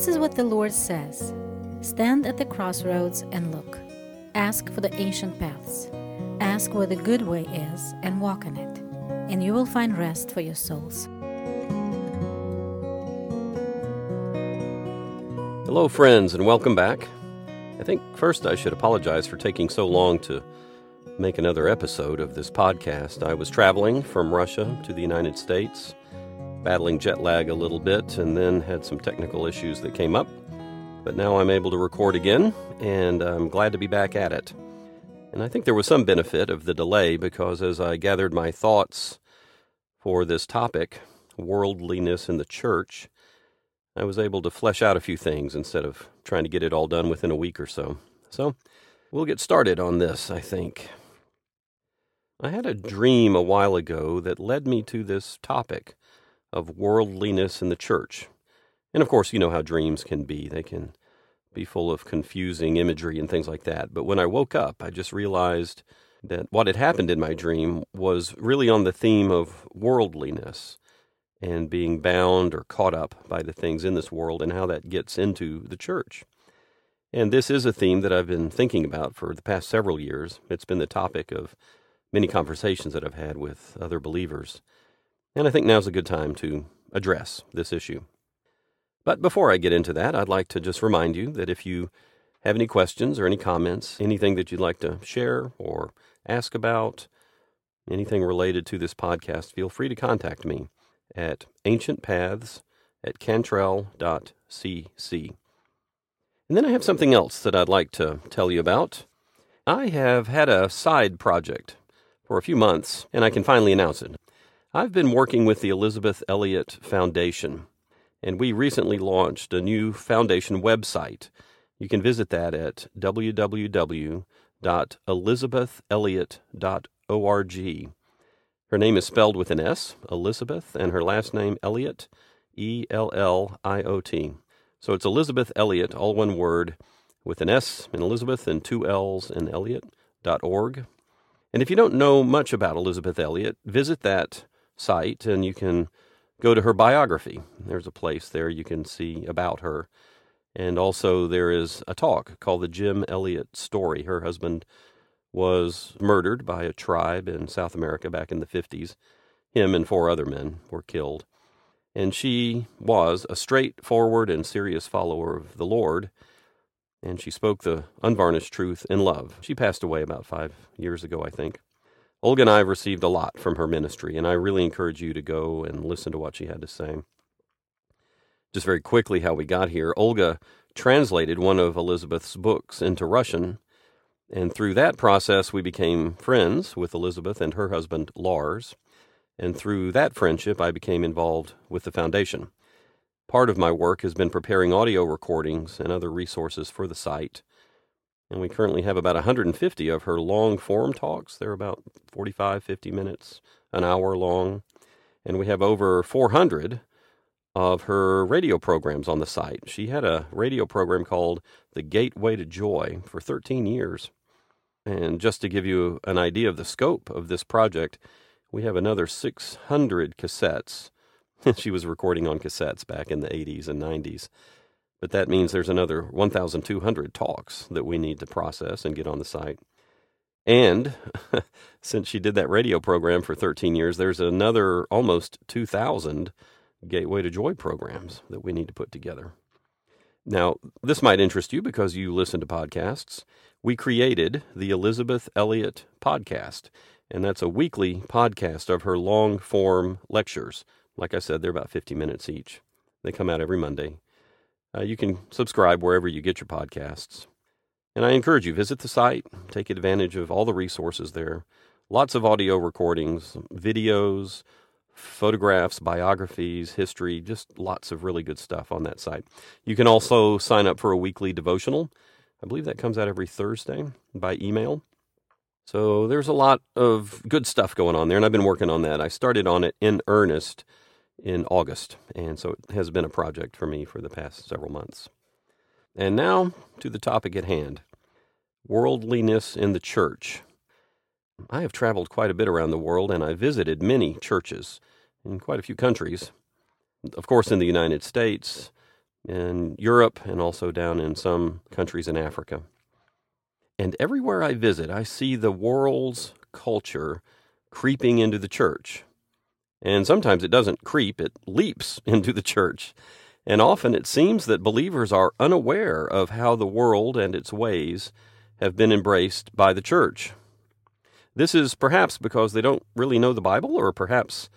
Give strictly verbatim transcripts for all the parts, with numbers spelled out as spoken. This is what the Lord says. Stand at the crossroads and look. Ask for the ancient paths. Ask where the good way is and walk in it, and you will find rest for your souls. Hello, friends, and welcome back. I think first I should apologize for taking so long to make another episode of this podcast. I was traveling from Russia to the United States, battling jet lag a little bit, and then had some technical issues that came up. But now I'm able to record again, and I'm glad to be back at it. And I think there was some benefit of the delay because as I gathered my thoughts for this topic, worldliness in the church, I was able to flesh out a few things instead of trying to get it all done within a week or so. So we'll get started on this, I think. I had a dream a while ago that led me to this topic of worldliness in the church. And of course, you know how dreams can be. They can be full of confusing imagery and things like that. But when I woke up, I just realized that what had happened in my dream was really on the theme of worldliness and being bound or caught up by the things in this world and how that gets into the church. And this is a theme that I've been thinking about for the past several years. It's been the topic of many conversations that I've had with other believers. And I think now's a good time to address this issue. But before I get into that, I'd like to just remind you that if you have any questions or any comments, anything that you'd like to share or ask about, anything related to this podcast, feel free to contact me at ancient paths at cantrell dot c c. And then I have something else that I'd like to tell you about. I have had a side project for a few months, and I can finally announce it. I've been working with the Elizabeth Elliot Foundation, and we recently launched a new foundation website. You can visit that at w w w dot elizabeth elliot dot org. Her name is spelled with an S, Elizabeth, and her last name, Elliot, E L L I O T. So it's Elizabeth Elliot, all one word, with an S and Elizabeth and two L's and Elliot, dot org. And if you don't know much about Elizabeth Elliot, visit that site and you can go to her biography. There's a place there you can see about her. And also there is a talk called The Jim Elliot Story. Her husband was murdered by a tribe in South America back in the fifties. Him and four other men were killed. And she was a straightforward and serious follower of the Lord, and she spoke the unvarnished truth in love. She passed away about five years ago, I think. Olga and I have received a lot from her ministry, and I really encourage you to go and listen to what she had to say. Just very quickly how we got here, Olga translated one of Elizabeth's books into Russian, and through that process, we became friends with Elizabeth and her husband, Lars. And through that friendship, I became involved with the foundation. Part of my work has been preparing audio recordings and other resources for the site. And we currently have about one hundred fifty of her long-form talks. They're about forty-five, fifty minutes, an hour long. And we have over four hundred of her radio programs on the site. She had a radio program called The Gateway to Joy for thirteen years. And just to give you an idea of the scope of this project, we have another six hundred cassettes. She was recording on cassettes back in the eighties and nineties. But that means there's another twelve hundred talks that we need to process and get on the site. And since she did that radio program for thirteen years, there's another almost two thousand Gateway to Joy programs that we need to put together. Now, this might interest you because you listen to podcasts. We created the Elizabeth Elliot podcast, and that's a weekly podcast of her long-form lectures. Like I said, they're about fifty minutes each. They come out every Monday. Uh, you can subscribe wherever you get your podcasts. And I encourage you, visit the site, take advantage of all the resources there. Lots of audio recordings, videos, photographs, biographies, history, just lots of really good stuff on that site. You can also sign up for a weekly devotional. I believe that comes out every Thursday by email. So there's a lot of good stuff going on there, and I've been working on that. I started on it in earnest in August, and so it has been a project for me for the past several months. And now to the topic at hand, worldliness in the church. I have traveled quite a bit around the world, and I visited many churches in quite a few countries. Of course, in the United States, in Europe and also down in some countries in Africa. And everywhere I visit, I see the world's culture creeping into the church. And sometimes it doesn't creep, it leaps into the church. And often it seems that believers are unaware of how the world and its ways have been embraced by the church. This is perhaps because they don't really know the Bible, or perhaps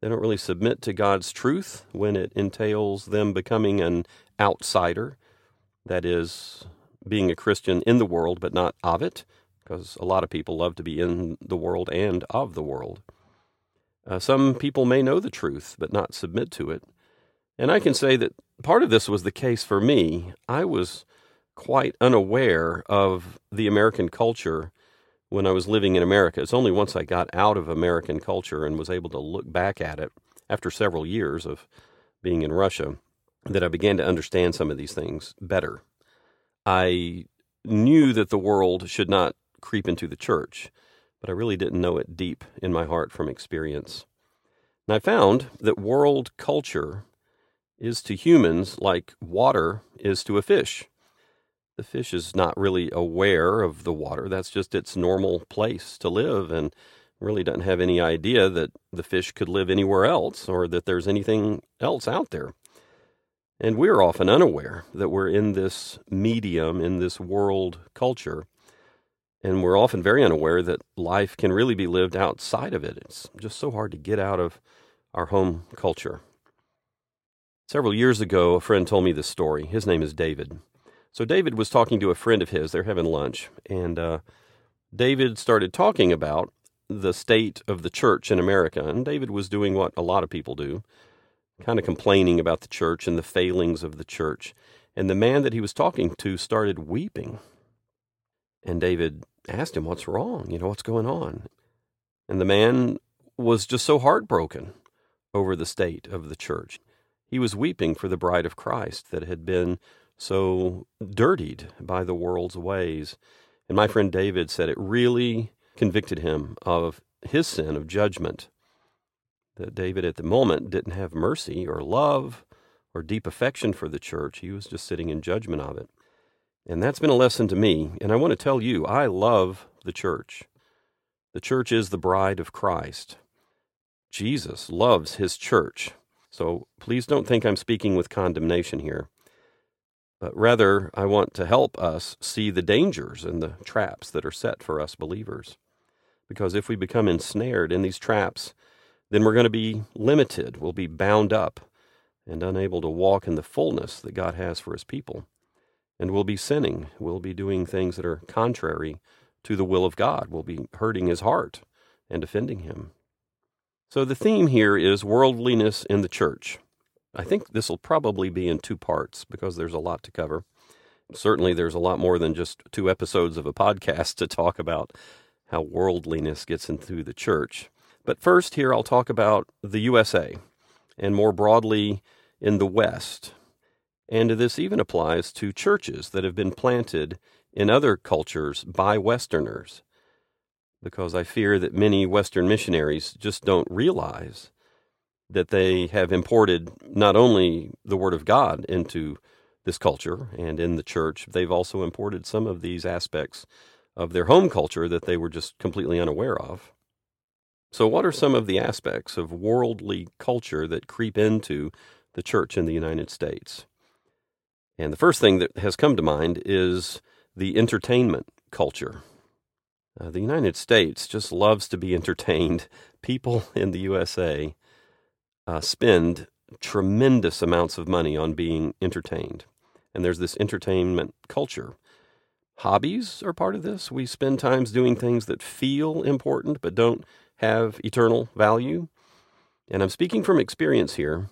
they don't really submit to God's truth when it entails them becoming an outsider, that is, being a Christian in the world but not of it, because a lot of people love to be in the world and of the world. Uh, some people may know the truth but not submit to it. And I can say that part of this was the case for me. I was quite unaware of the American culture when I was living in America. It's only once I got out of American culture and was able to look back at it after several years of being in Russia that I began to understand some of these things better. I knew that the world should not creep into the church, but I really didn't know it deep in my heart from experience. And I found that world culture is to humans like water is to a fish. The fish is not really aware of the water. That's just its normal place to live, and really doesn't have any idea that the fish could live anywhere else or that there's anything else out there. And we're often unaware that we're in this medium, in this world culture, and we're often very unaware that life can really be lived outside of it. It's just so hard to get out of our home culture. Several years ago, a friend told me this story. His name is David. So David was talking to a friend of his. They're having lunch. And uh, David started talking about the state of the church in America. And David was doing what a lot of people do, kind of complaining about the church and the failings of the church. And the man that he was talking to started weeping. And David asked him, what's wrong? You know, what's going on? And the man was just so heartbroken over the state of the church. He was weeping for the bride of Christ that had been so dirtied by the world's ways. And my friend David said it really convicted him of his sin of judgment, that David at the moment didn't have mercy or love or deep affection for the church. He was just sitting in judgment of it. And that's been a lesson to me. And I want to tell you, I love the church. The church is the bride of Christ. Jesus loves his church. So please don't think I'm speaking with condemnation here. But rather, I want to help us see the dangers and the traps that are set for us believers. Because if we become ensnared in these traps, then we're going to be limited, we'll be bound up, and unable to walk in the fullness that God has for his people. And we'll be sinning, we'll be doing things that are contrary to the will of God, we'll be hurting his heart and offending him. So the theme here is worldliness in the church. I think this will probably be in two parts because there's a lot to cover. Certainly there's a lot more than just two episodes of a podcast to talk about how worldliness gets into the church. But first here I'll talk about the U S A and more broadly in the West. And this even applies to churches that have been planted in other cultures by Westerners, because I fear that many Western missionaries just don't realize that they have imported not only the Word of God into this culture and in the church, they've also imported some of these aspects of their home culture that they were just completely unaware of. So what are some of the aspects of worldly culture that creep into the church in the United States? And the first thing that has come to mind is the entertainment culture. Uh, the United States just loves to be entertained. People in the U S A Uh, spend tremendous amounts of money on being entertained. And there's this entertainment culture. Hobbies are part of this. We spend times doing things that feel important but don't have eternal value. And I'm speaking from experience here.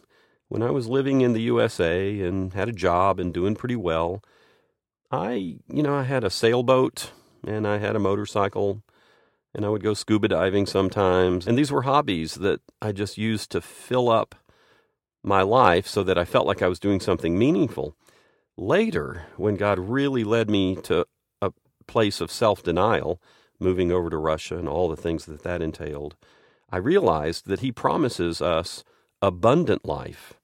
When I was living in the U S A and had a job and doing pretty well, I, you know, I had a sailboat and I had a motorcycle, and I would go scuba diving sometimes. And these were hobbies that I just used to fill up my life so that I felt like I was doing something meaningful. Later, when God really led me to a place of self-denial, moving over to Russia and all the things that that entailed, I realized that he promises us abundant life.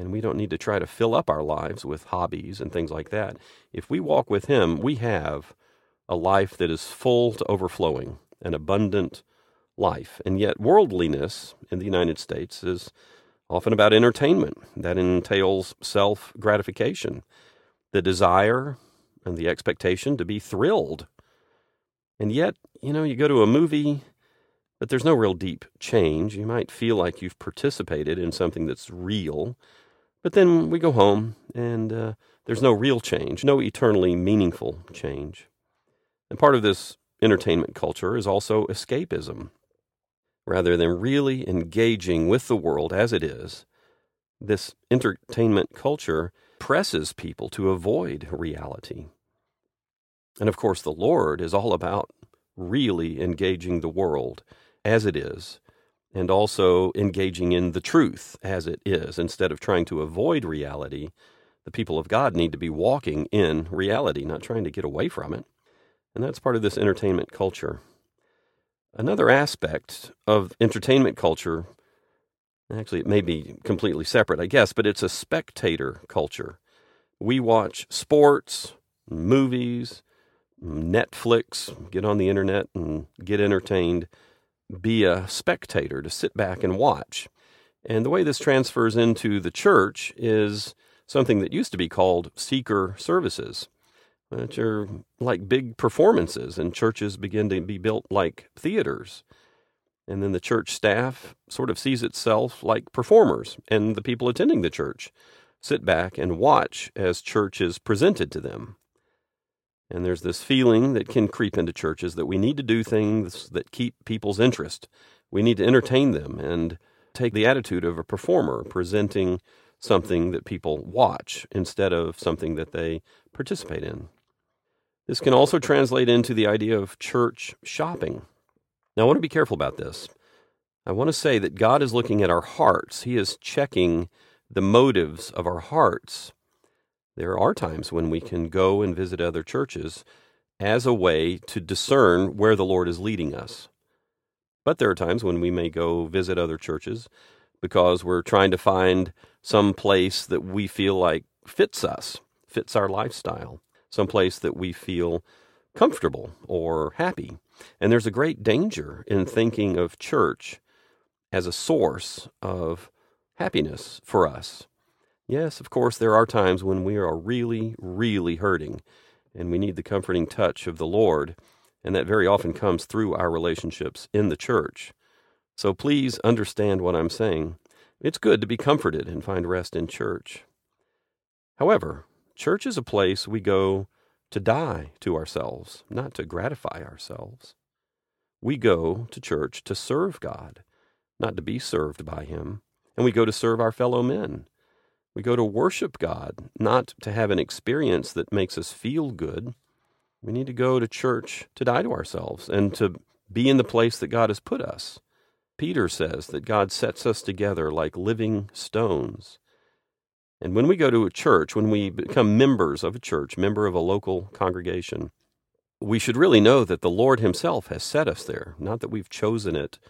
And we don't need to try to fill up our lives with hobbies and things like that. If we walk with him, we have a life that is full to overflowing, an abundant life. And yet worldliness in the United States is often about entertainment. That entails self-gratification, the desire and the expectation to be thrilled. And yet, you know, you go to a movie, but there's no real deep change. You might feel like you've participated in something that's real, but then we go home and uh, there's no real change, no eternally meaningful change. And part of this entertainment culture is also escapism. Rather than really engaging with the world as it is, this entertainment culture presses people to avoid reality. And of course, the Lord is all about really engaging the world as it is, and also engaging in the truth as it is. Instead of trying to avoid reality, the people of God need to be walking in reality, not trying to get away from it. And that's part of this entertainment culture. Another aspect of entertainment culture, actually it may be completely separate, I guess, but it's a spectator culture. We watch sports, movies, Netflix, get on the internet and get entertained, be a spectator, to sit back and watch. And the way this transfers into the church is something that used to be called seeker services, which are like big performances, and churches begin to be built like theaters. And then the church staff sort of sees itself like performers, and the people attending the church sit back and watch as church is presented to them. And there's this feeling that can creep into churches that we need to do things that keep people's interest. We need to entertain them and take the attitude of a performer presenting something that people watch instead of something that they participate in. This can also translate into the idea of church shopping. Now, I want to be careful about this. I want to say that God is looking at our hearts. He is checking the motives of our hearts. There are times when we can go and visit other churches as a way to discern where the Lord is leading us. But there are times when we may go visit other churches because we're trying to find some place that we feel like fits us, fits our lifestyle, some place that we feel comfortable or happy. And there's a great danger in thinking of church as a source of happiness for us. Yes, of course, there are times when we are really, really hurting, and we need the comforting touch of the Lord, and that very often comes through our relationships in the church. So please understand what I'm saying. It's good to be comforted and find rest in church. However, church is a place we go to die to ourselves, not to gratify ourselves. We go to church to serve God, not to be served by Him, and we go to serve our fellow men. We go to worship God, not to have an experience that makes us feel good. We need to go to church to die to ourselves and to be in the place that God has put us. Peter says that God sets us together like living stones. And when we go to a church, when we become members of a church, member of a local congregation, we should really know that the Lord Himself has set us there, not that we've chosen it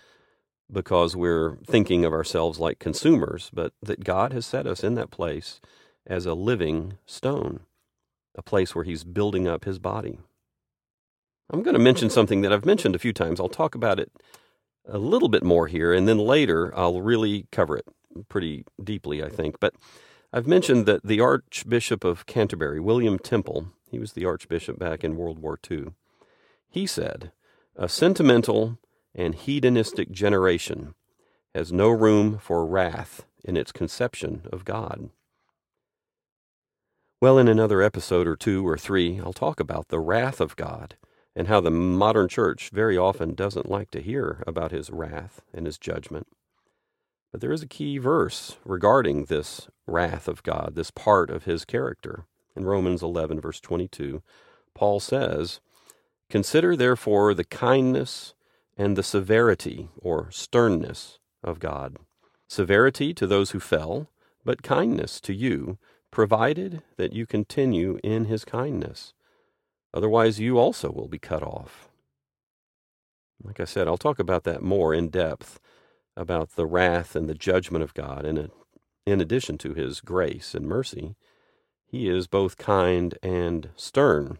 because we're thinking of ourselves like consumers, but that God has set us in that place as a living stone, a place where He's building up His body. I'm going to mention something that I've mentioned a few times. I'll talk about it a little bit more here, and then later I'll really cover it pretty deeply, I think. But I've mentioned that the Archbishop of Canterbury, William Temple, he was the Archbishop back in World War Two, he said, "A sentimental and hedonistic generation has no room for wrath in its conception of God." Well, in another episode or two or three, I'll talk about the wrath of God and how the modern church very often doesn't like to hear about His wrath and His judgment. But there is a key verse regarding this wrath of God, this part of His character. In Romans eleven, verse twenty-two, Paul says, "Consider therefore the kindness and the severity or sternness of God. Severity to those who fell, but kindness to you, provided that you continue in His kindness. Otherwise you also will be cut off." Like I said, I'll talk about that more in depth, about the wrath and the judgment of God in an in addition to his grace and mercy, he is both kind and stern.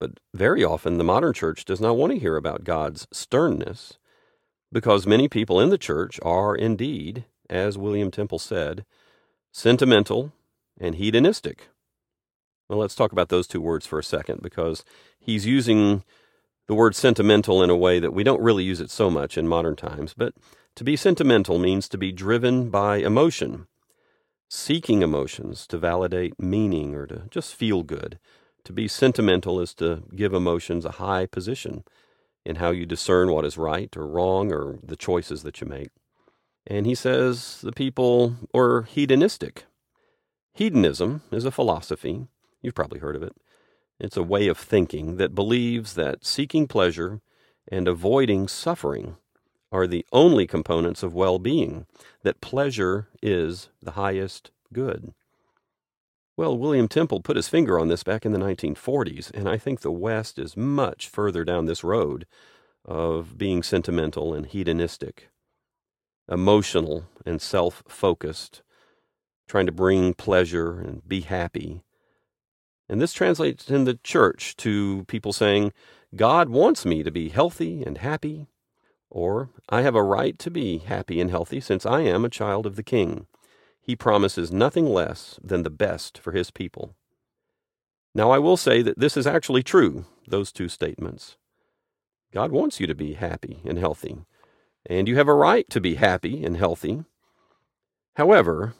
But very often the modern church does not want to hear about God's sternness, because many people in the church are indeed, as William Temple said, sentimental and hedonistic. Well, let's talk about those two words for a second, because he's using the word sentimental in a way that we don't really use it so much in modern times. But to be sentimental means to be driven by emotion, seeking emotions to validate meaning or to just feel good. To be sentimental is to give emotions a high position in how you discern what is right or wrong or the choices that you make. And he says the people are hedonistic. Hedonism is a philosophy. You've probably heard of it. It's a way of thinking that believes that seeking pleasure and avoiding suffering are the only components of well-being, that pleasure is the highest good. Well, William Temple put his finger on this back in the nineteen forties, and I think the West is much further down this road of being sentimental and hedonistic, emotional and self-focused, trying to bring pleasure and be happy. And this translates in the church to people saying, God wants me to be healthy and happy, or I have a right to be happy and healthy since I am a child of the King. He promises nothing less than the best for his people. Now, I will say that this is actually true, those two statements. God wants you to be happy and healthy, and you have a right to be happy and healthy. However,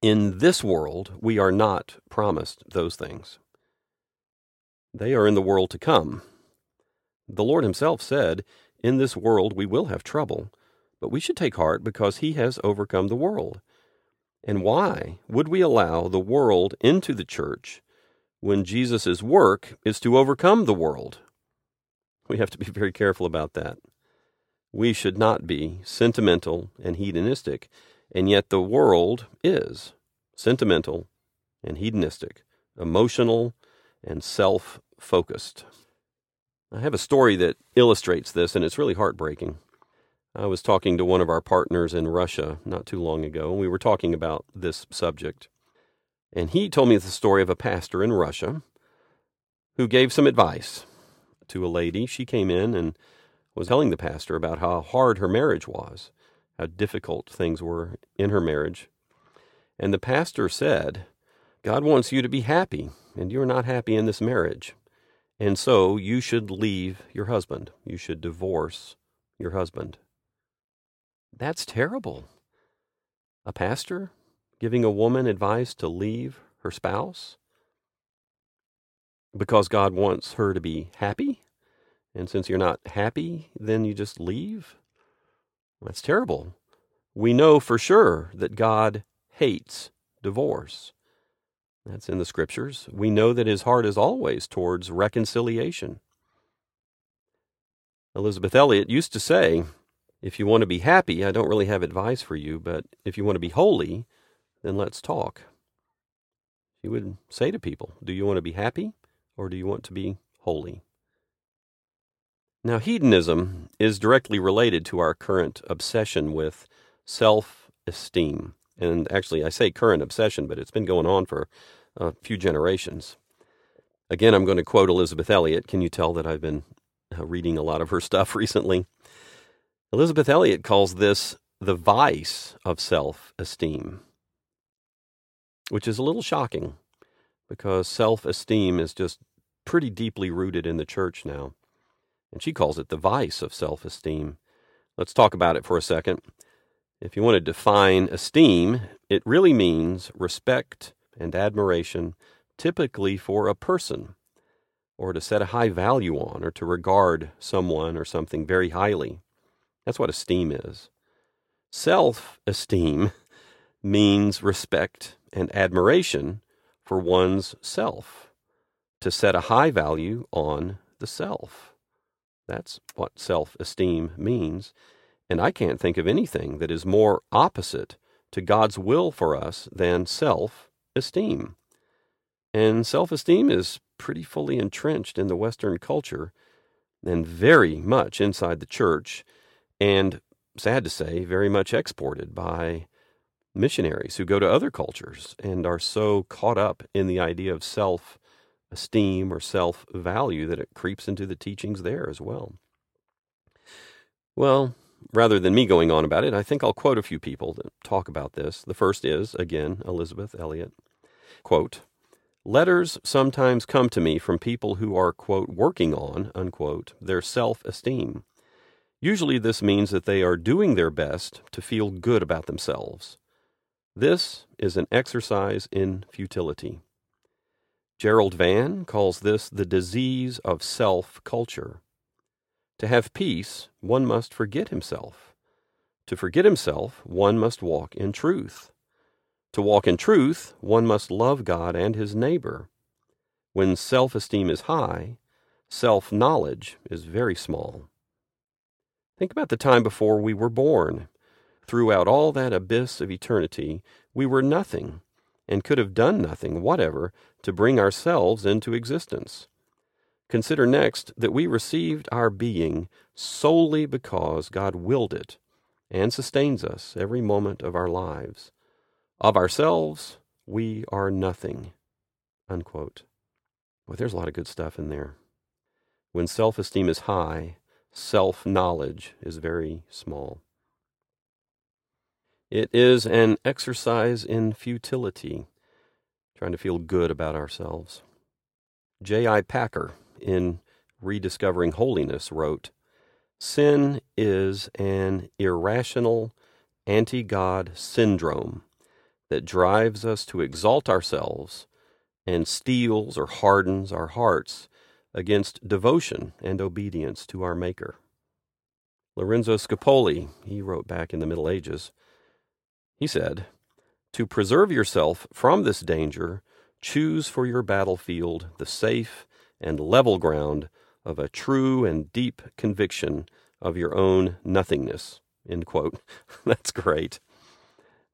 in this world, we are not promised those things. They are in the world to come. The Lord himself said, in this world we will have trouble, but we should take heart because he has overcome the world. And why would we allow the world into the church when Jesus' work is to overcome the world? We have to be very careful about that. We should not be sentimental and hedonistic. And yet the world is sentimental and hedonistic, emotional and self-focused. I have a story that illustrates this, and it's really heartbreaking. I was talking to one of our partners in Russia not too long ago, and we were talking about this subject. And he told me the story of a pastor in Russia who gave some advice to a lady. She came in and was telling the pastor about how hard her marriage was, how difficult things were in her marriage. And the pastor said, God wants you to be happy, and you're not happy in this marriage. And so you should leave your husband. You should divorce your husband. That's terrible. A pastor giving a woman advice to leave her spouse because God wants her to be happy. And since you're not happy, then you just leave. That's terrible. We know for sure that God hates divorce. That's in the scriptures. We know that his heart is always towards reconciliation. Elizabeth Elliot used to say, if you want to be happy, I don't really have advice for you, but if you want to be holy, then let's talk. She would say to people, do you want to be happy or do you want to be holy? Now, hedonism is directly related to our current obsession with self-esteem. And actually, I say current obsession, but it's been going on for a few generations. Again, I'm going to quote Elizabeth Elliot. Can you tell that I've been reading a lot of her stuff recently? Elizabeth Elliot calls this the vice of self-esteem, which is a little shocking because self-esteem is just pretty deeply rooted in the church now. And she calls it the vice of self-esteem. Let's talk about it for a second. If you want to define esteem, it really means respect and admiration, typically for a person, or to set a high value on, or to regard someone or something very highly. That's what esteem is. Self-esteem means respect and admiration for one's self, to set a high value on the self. That's what self-esteem means, and I can't think of anything that is more opposite to God's will for us than self-esteem. And self-esteem is pretty fully entrenched in the Western culture and very much inside the church, and sad to say, very much exported by missionaries who go to other cultures and are so caught up in the idea of self-esteem or self-value that it creeps into the teachings there as well. Well, rather than me going on about it, I think I'll quote a few people that talk about this. The first is, again, Elizabeth Elliot. Quote, "Letters sometimes come to me from people who are, quote, working on, unquote, their self-esteem. Usually this means that they are doing their best to feel good about themselves. This is an exercise in futility." Gerald Vann calls this the disease of self-culture. To have peace, one must forget himself. To forget himself, one must walk in truth. To walk in truth, one must love God and his neighbor. When self-esteem is high, self-knowledge is very small. Think about the time before we were born. Throughout all that abyss of eternity, we were nothing and could have done nothing whatever to bring ourselves into existence. Consider next that we received our being solely because God willed it and sustains us every moment of our lives. Of ourselves, we are nothing, unquote. Well, there's a lot of good stuff in there. When self-esteem is high, self-knowledge is very small. It is an exercise in futility, trying to feel good about ourselves. J I Packer, in Rediscovering Holiness, wrote, "Sin is an irrational, anti-God syndrome that drives us to exalt ourselves and steels or hardens our hearts against devotion and obedience to our Maker." Lorenzo Scapoli, he wrote back in the Middle Ages, he said, "To preserve yourself from this danger, choose for your battlefield the safe and level ground of a true and deep conviction of your own nothingness," end quote. That's great.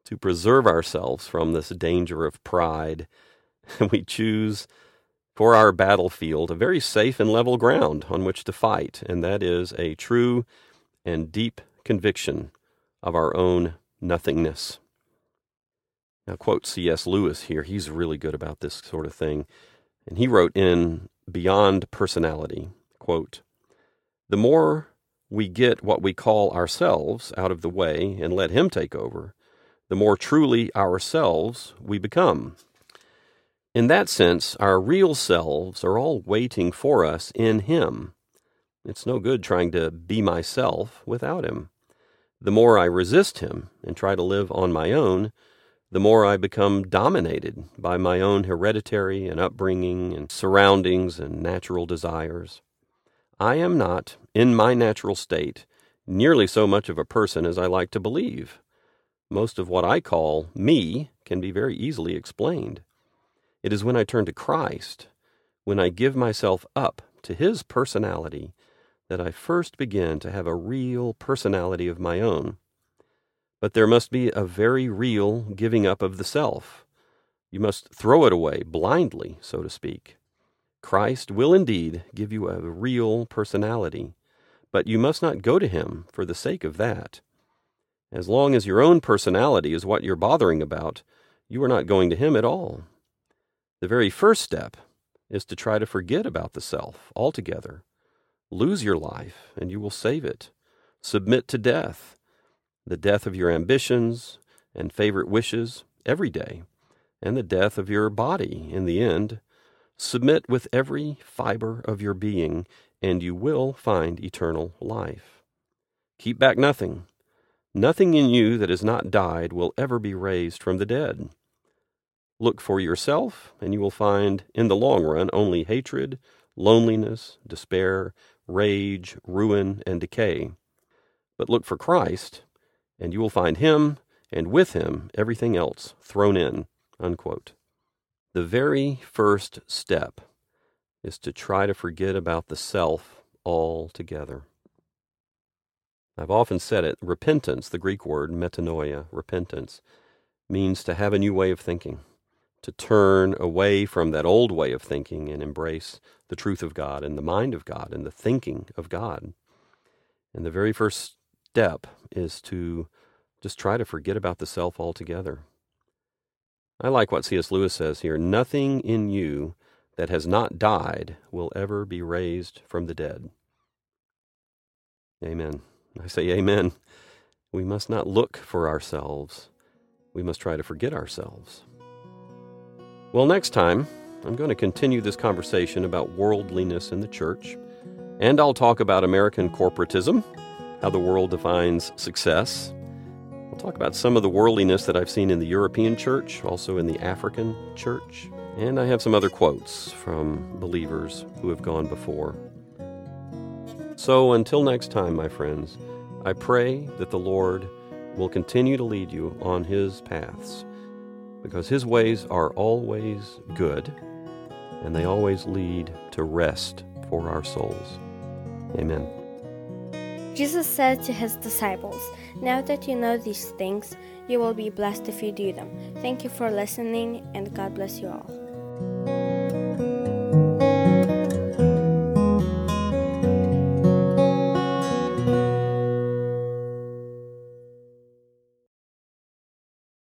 To preserve ourselves from this danger of pride, we choose for our battlefield a very safe and level ground on which to fight, and that is a true and deep conviction of our own nothingness. Now, quote C S Lewis here. He's really good about this sort of thing. And he wrote in Beyond Personality, quote, "The more we get what we call ourselves out of the way and let him take over, the more truly ourselves we become. In that sense, our real selves are all waiting for us in him. It's no good trying to be myself without him. The more I resist him and try to live on my own, the more I become dominated by my own hereditary and upbringing and surroundings and natural desires. I am not, in my natural state, nearly so much of a person as I like to believe. Most of what I call me can be very easily explained. It is when I turn to Christ, when I give myself up to his personality, that I first begin to have a real personality of my own. But there must be a very real giving up of the self. You must throw it away blindly, so to speak. Christ will indeed give you a real personality, but you must not go to him for the sake of that. As long as your own personality is what you're bothering about, you are not going to him at all. The very first step is to try to forget about the self altogether. Lose your life, and you will save it. Submit to death, the death of your ambitions and favorite wishes every day, and the death of your body in the end. Submit with every fiber of your being, and you will find eternal life. Keep back nothing. Nothing in you that has not died will ever be raised from the dead. Look for yourself, and you will find, in the long run, only hatred, loneliness, despair, rage, ruin, and decay. But look for Christ, and you will find him, and with him, everything else thrown in," unquote. The very first step is to try to forget about the self altogether. I've often said it, repentance, the Greek word metanoia, repentance, means to have a new way of thinking, to turn away from that old way of thinking and embrace the truth of God and the mind of God and the thinking of God. And the very first step is to Just try to forget about the self altogether. I like what C S Lewis says here. Nothing in you that has not died will ever be raised from the dead. Amen. I say amen. We must not look for ourselves. We must try to forget ourselves. Well, next time, I'm going to continue this conversation about worldliness in the church, and I'll talk about American corporatism, how the world defines success. We'll talk about some of the worldliness that I've seen in the European church, also in the African church, and I have some other quotes from believers who have gone before. So until next time, my friends, I pray that the Lord will continue to lead you on His paths, because His ways are always good, and they always lead to rest for our souls. Amen. Jesus said to His disciples, "Now that you know these things, you will be blessed if you do them." Thank you for listening, and God bless you all.